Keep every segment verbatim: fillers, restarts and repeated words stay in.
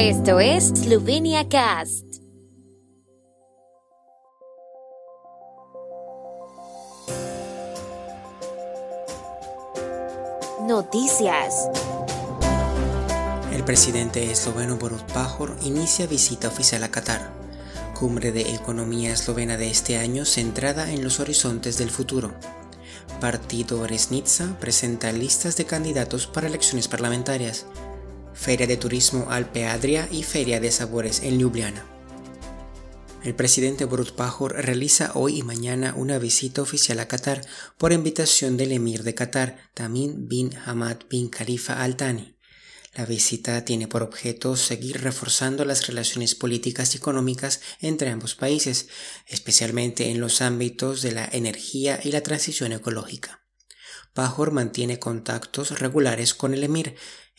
Esto es Slovenia Cast. Noticias. El presidente esloveno Borut Pahor inicia visita oficial a Qatar. Cumbre de economía eslovena de este año centrada en los horizontes del futuro. Partido Resnitsa presenta listas de candidatos para elecciones parlamentarias. Feria de Turismo Alpe Adria y Feria de Sabores en Ljubljana. El presidente Borut Pahor realiza hoy y mañana una visita oficial a Qatar por invitación del emir de Qatar, Tamim bin Hamad bin Khalifa Al Thani. La visita tiene por objeto seguir reforzando las relaciones políticas y económicas entre ambos países, especialmente en los ámbitos de la energía y la transición ecológica. Pahor mantiene contactos regulares con el emir,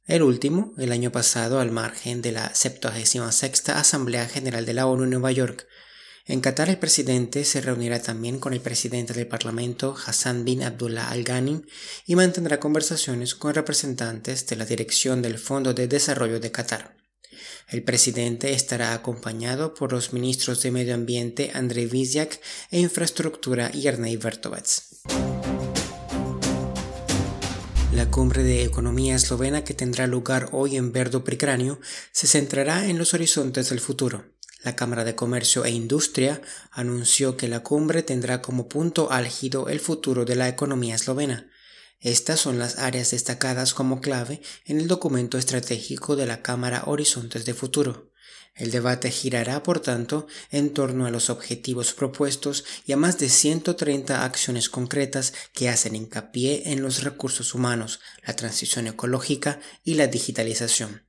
el último, el año pasado, al margen de la setenta y seis Asamblea General de la ONU en Nueva York. En Qatar, el presidente se reunirá también con el presidente del Parlamento, Hassan bin Abdullah al Ghanim, y mantendrá conversaciones con representantes de la dirección del Fondo de Desarrollo de Qatar. El presidente estará acompañado por los ministros de Medio Ambiente, Andrei Vizyak, e Infraestructura y Arnei Vertovac. La cumbre de economía eslovena que tendrá lugar hoy en Brdo pri Kranju se centrará en los horizontes del futuro. La Cámara de Comercio e Industria anunció que la cumbre tendrá como punto álgido el futuro de la economía eslovena. Estas son las áreas destacadas como clave en el documento estratégico de la Cámara Horizontes de Futuro. El debate girará, por tanto, en torno a los objetivos propuestos y a más de ciento treinta acciones concretas que hacen hincapié en los recursos humanos, la transición ecológica y la digitalización.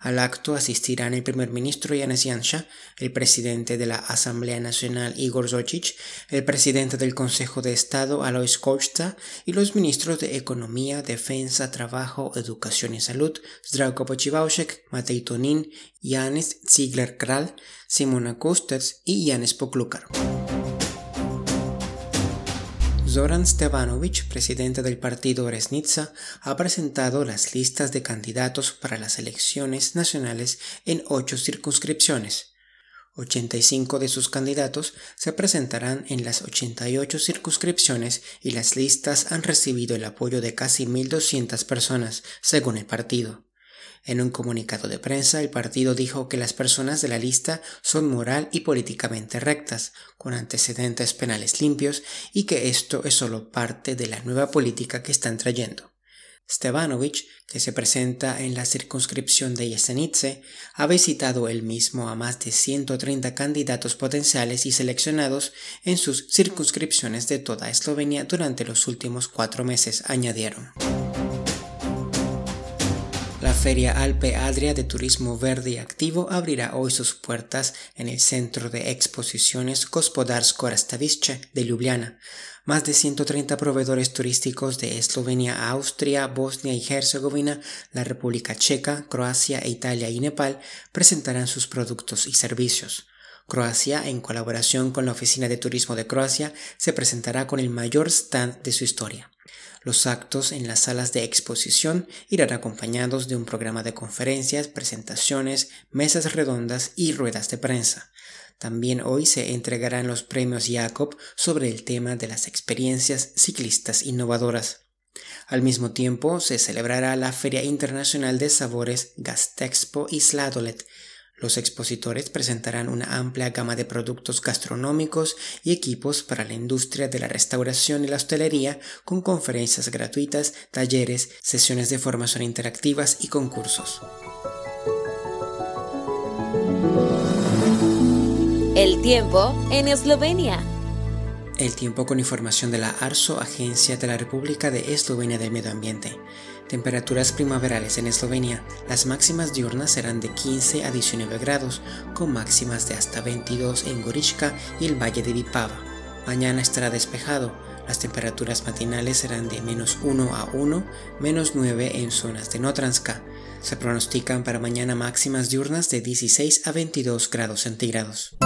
Al acto asistirán el primer ministro Janez Janša, el presidente de la Asamblea Nacional Igor Zorčič, el presidente del Consejo de Estado Alojz Kovšca y los ministros de Economía, Defensa, Trabajo, Educación y Salud Zdravko Počivalšek, Matej Tonin, Janez Cigler Kralj, Simona Kustec y Janez Poklukar. Zoran Stevanović, presidente del partido Resnitsa, ha presentado las listas de candidatos para las elecciones nacionales en ocho circunscripciones. ochenta y cinco de sus candidatos se presentarán en las ochenta y ocho circunscripciones y las listas han recibido el apoyo de casi mil doscientas personas, según el partido. En un comunicado de prensa, el partido dijo que las personas de la lista son moral y políticamente rectas, con antecedentes penales limpios, y que esto es solo parte de la nueva política que están trayendo. Stevanović, que se presenta en la circunscripción de Jesenice, ha visitado él mismo a más de ciento treinta candidatos potenciales y seleccionados en sus circunscripciones de toda Eslovenia durante los últimos cuatro meses, añadieron. La Feria Alpe Adria de Turismo Verde y Activo abrirá hoy sus puertas en el Centro de Exposiciones Gospodarsko Razstavišće de Ljubljana. Más de ciento treinta proveedores turísticos de Eslovenia, Austria, Bosnia y Herzegovina, la República Checa, Croacia, Italia y Nepal presentarán sus productos y servicios. Croacia, en colaboración con la Oficina de Turismo de Croacia, se presentará con el mayor stand de su historia. Los actos en las salas de exposición irán acompañados de un programa de conferencias, presentaciones, mesas redondas y ruedas de prensa. También hoy se entregarán los premios Jakob sobre el tema de las experiencias ciclistas innovadoras. Al mismo tiempo, se celebrará la Feria Internacional de Sabores Gastexpo y Sladolet. Los expositores presentarán una amplia gama de productos gastronómicos y equipos para la industria de la restauración y la hostelería, con conferencias gratuitas, talleres, sesiones de formación interactivas y concursos. El tiempo en Eslovenia. El tiempo con información de la ARSO, Agencia de la República de Eslovenia del Medio Ambiente. Temperaturas primaverales en Eslovenia. Las máximas diurnas serán de quince a diecinueve grados, con máximas de hasta veintidós en Gorička y el Valle de Vipava. Mañana estará despejado. Las temperaturas matinales serán de menos uno a uno, menos nueve en zonas de Notranska. Se pronostican para mañana máximas diurnas de dieciséis a veintidós grados centígrados.